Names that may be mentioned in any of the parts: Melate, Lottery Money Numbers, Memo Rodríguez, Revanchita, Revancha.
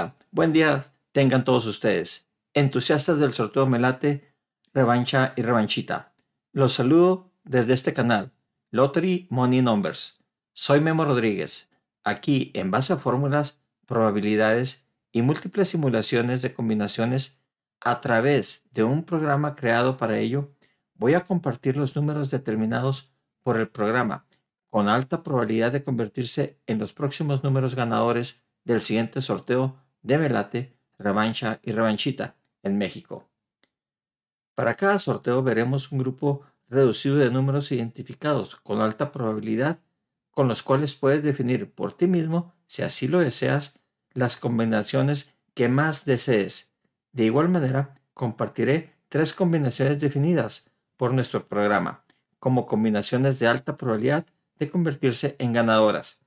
Hola, buen día tengan todos ustedes, entusiastas del sorteo Melate, Revancha y Revanchita. Los saludo desde este canal, Lottery Money Numbers. Soy Memo Rodríguez. Aquí, en base a fórmulas, probabilidades y múltiples simulaciones de combinaciones a través de un programa creado para ello, voy a compartir los números determinados por el programa, con alta probabilidad de convertirse en los próximos números ganadores del siguiente sorteo de Melate, Revancha y Revanchita en México. Para cada sorteo veremos un grupo reducido de números identificados con alta probabilidad, con los cuales puedes definir por ti mismo, si así lo deseas, las combinaciones que más desees. De igual manera, compartiré tres combinaciones definidas por nuestro programa, como combinaciones de alta probabilidad de convertirse en ganadoras.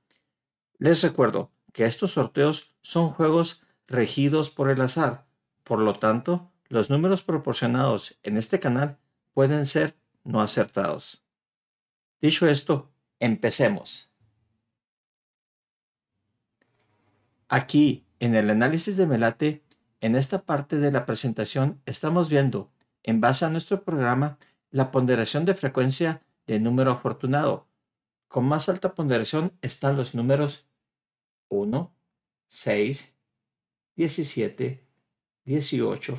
Les recuerdo que estos sorteos son juegos regidos por el azar, por lo tanto, los números proporcionados en este canal pueden ser no acertados. Dicho esto, empecemos. Aquí, en el análisis de Melate, en esta parte de la presentación estamos viendo, en base a nuestro programa, la ponderación de frecuencia de número afortunado. Con más alta ponderación están los números 1, 6, 17, 18,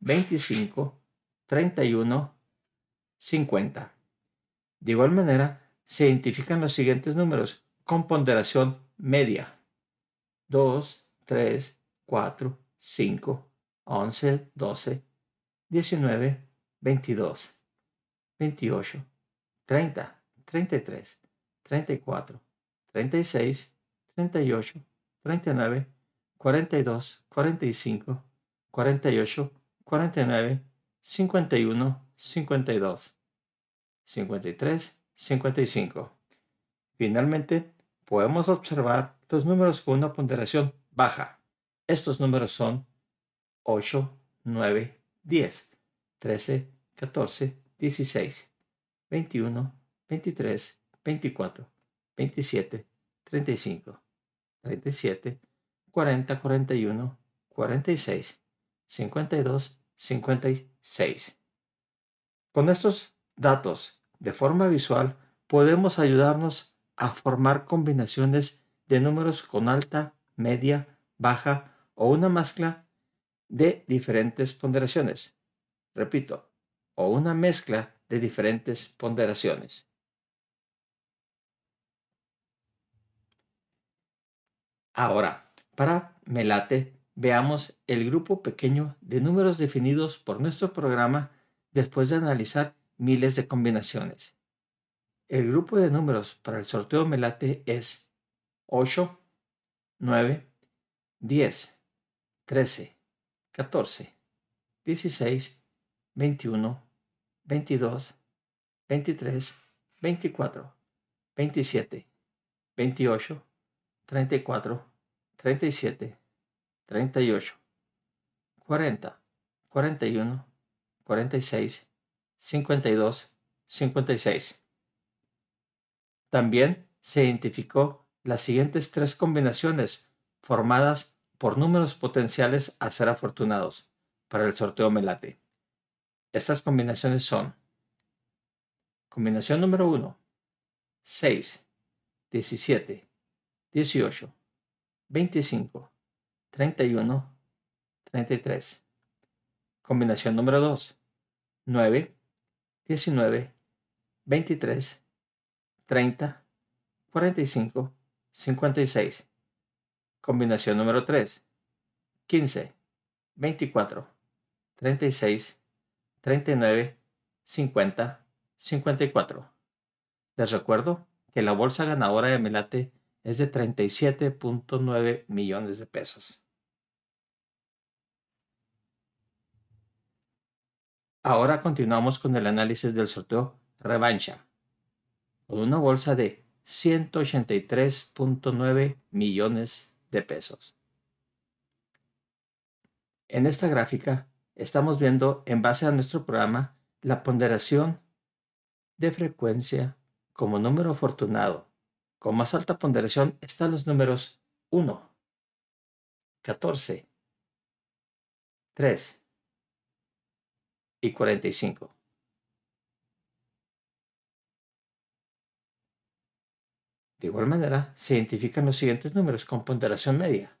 25, 31, 50. De igual manera, se identifican los siguientes números con ponderación media: 2, 3, 4, 5, 11, 12, 19, 22, 28, 30, 33, 34, 36, 38, 39, 42, 45, 48, 49, 51, 52, 53, 55. Finalmente, podemos observar los números con una ponderación baja. Estos números son 8, 9, 10, 13, 14, 16, 21, 23, 24, 27, 35, 37, 40, 41, 46, 52, 56. Con estos datos de forma visual podemos ayudarnos a formar combinaciones de números con alta, media, baja o una mezcla de diferentes ponderaciones. Repito, o una mezcla de diferentes ponderaciones. Ahora, para Melate, veamos el grupo pequeño de números definidos por nuestro programa después de analizar miles de combinaciones. El grupo de números para el sorteo Melate es 8, 9, 10, 13, 14, 16, 21, 22, 23, 24, 27, 28, 34, 37, 38, 40, 41, 46, 52, 56. También se identificó las siguientes tres combinaciones formadas por números potenciales a ser afortunados para el sorteo Melate. Estas combinaciones son: combinación número 1, 6, 17, 18, 25, 31, 33. Combinación número 2, 9, 19, 23, 30, 45, 56. Combinación número 3, 15, 24, 36, 39, 50, 54. Les recuerdo que la bolsa ganadora de Melate es de 37.9 millones de pesos. Ahora continuamos con el análisis del sorteo Revancha, con una bolsa de 183.9 millones de pesos. En esta gráfica estamos viendo, en base a nuestro programa, la ponderación de frecuencia como número afortunado. Con más alta ponderación están los números 1, 14, 3 y 45. De igual manera, se identifican los siguientes números con ponderación media.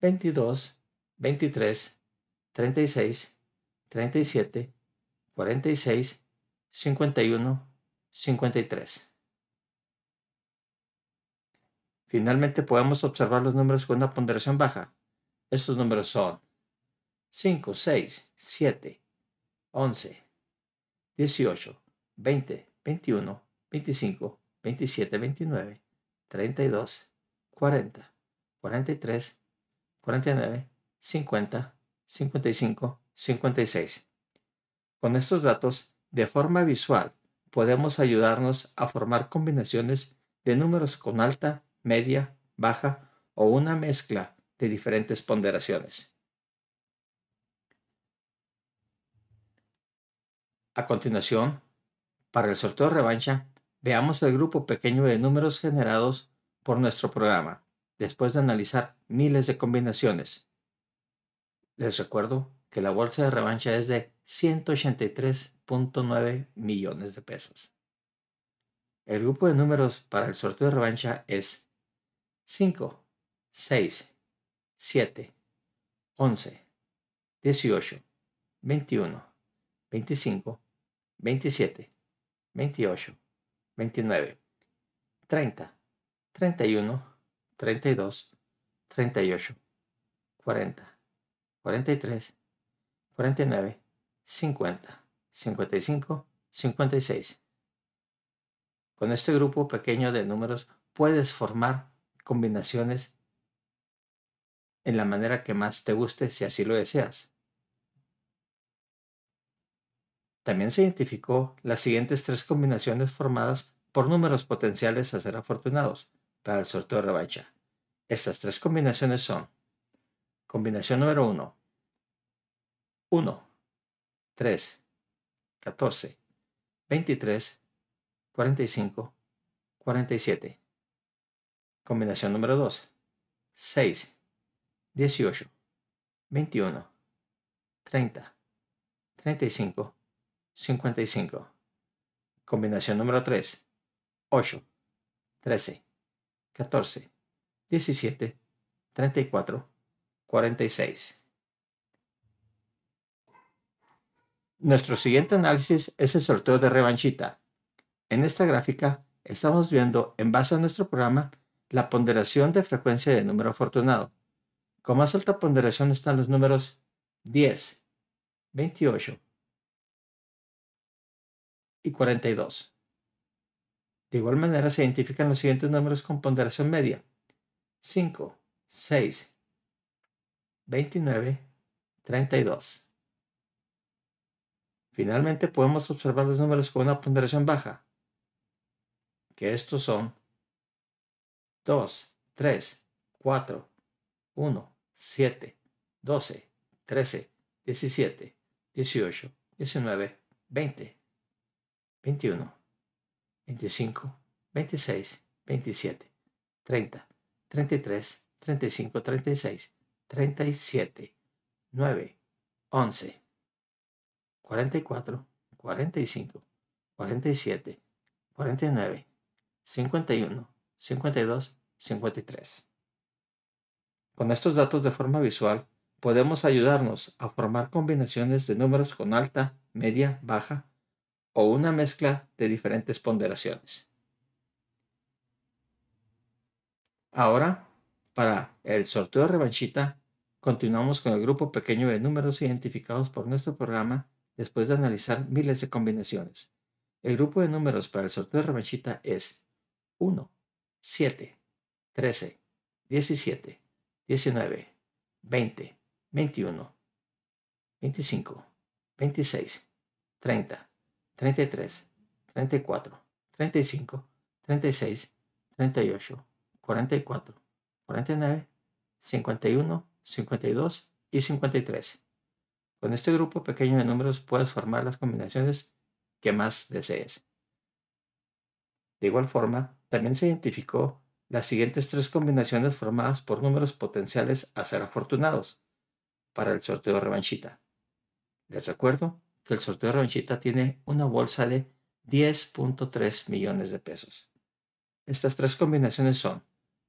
$22, $23, $36, $37, $46, $51, $53. Finalmente podemos observar los números con una ponderación baja. Estos números son 5, 6, 7, 11, 18, 20, 21, 25, 27, 29, 32, 40, 43, 49, 50, 55, 56. Con estos datos, de forma visual, podemos ayudarnos a formar combinaciones de números con alta, media, baja o una mezcla de diferentes ponderaciones. A continuación, para el sorteo de revancha, veamos el grupo pequeño de números generados por nuestro programa, después de analizar miles de combinaciones. Les recuerdo que la bolsa de revancha es de 183.9 millones de pesos. El grupo de números para el sorteo de revancha es 5, 6, 7, 11, 18, 21, 25, 27, 28, 29, 30, 31, 32, 38, 40, 43, 49, 50, 55, 56. Con este grupo pequeño de números puedes formar combinaciones en la manera que más te guste si así lo deseas. También se identificó las siguientes tres combinaciones formadas por números potenciales a ser afortunados para el sorteo de revancha. Estas tres combinaciones son: combinación número 1, 1, 3, 14, 23, 45, 47. Combinación número 2, 6, 18, 21, 30, 35, 55. Combinación número 3, 8, 13, 14, 17, 34, 46. Nuestro siguiente análisis es el sorteo de revanchita. En esta gráfica estamos viendo, en base a nuestro programa, la ponderación de frecuencia de número afortunado. Con más alta ponderación están los números 10, 28 y 42. De igual manera se identifican los siguientes números con ponderación media: 5, 6, 29, 32. Finalmente podemos observar los números con una ponderación baja, que estos son 2, 3, 4, 1, 7, 12, 13, 17, 18, 19, 20, 21, 25, 26, 27, 30, 33, 35, 36, 37, 9, 11, 44, 45, 47, 49, 51, 52, 53. Con estos datos de forma visual, podemos ayudarnos a formar combinaciones de números con alta, media, baja o una mezcla de diferentes ponderaciones. Ahora, para el sorteo de revanchita, continuamos con el grupo pequeño de números identificados por nuestro programa después de analizar miles de combinaciones. El grupo de números para el sorteo de revanchita es 1, 7, 13, 17, 19, 20, 21, 25, 26, 30, 33, 34, 35, 36, 38, 44, 49, 51, 52 y 53. Con este grupo pequeño de números puedes formar las combinaciones que más desees. De igual forma, también se identificó las siguientes tres combinaciones formadas por números potenciales a ser afortunados para el sorteo Revanchita. Les recuerdo que el sorteo Revanchita tiene una bolsa de 10.3 millones de pesos. Estas tres combinaciones son: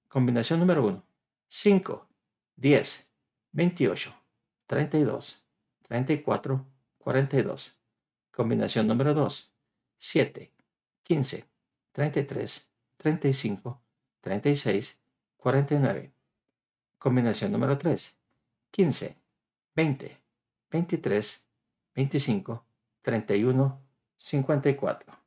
combinación número 1, 5, 10, 28, 32, 34, 42. Combinación número 2, 7, 15, 33, 35, 36, 49. Combinación número 3, 15, 20, 23, 25, 31, 54.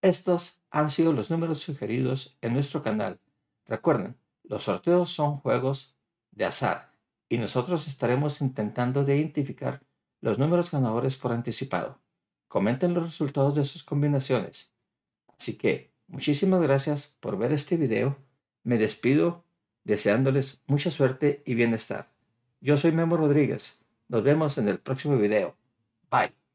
Estos han sido los números sugeridos en nuestro canal. Recuerden, los sorteos son juegos de azar y nosotros estaremos intentando de identificar los números ganadores por anticipado. Comenten los resultados de sus combinaciones. Así que muchísimas gracias por ver este video. Me despido deseándoles mucha suerte y bienestar. Yo soy Memo Rodríguez. Nos vemos en el próximo video. Bye.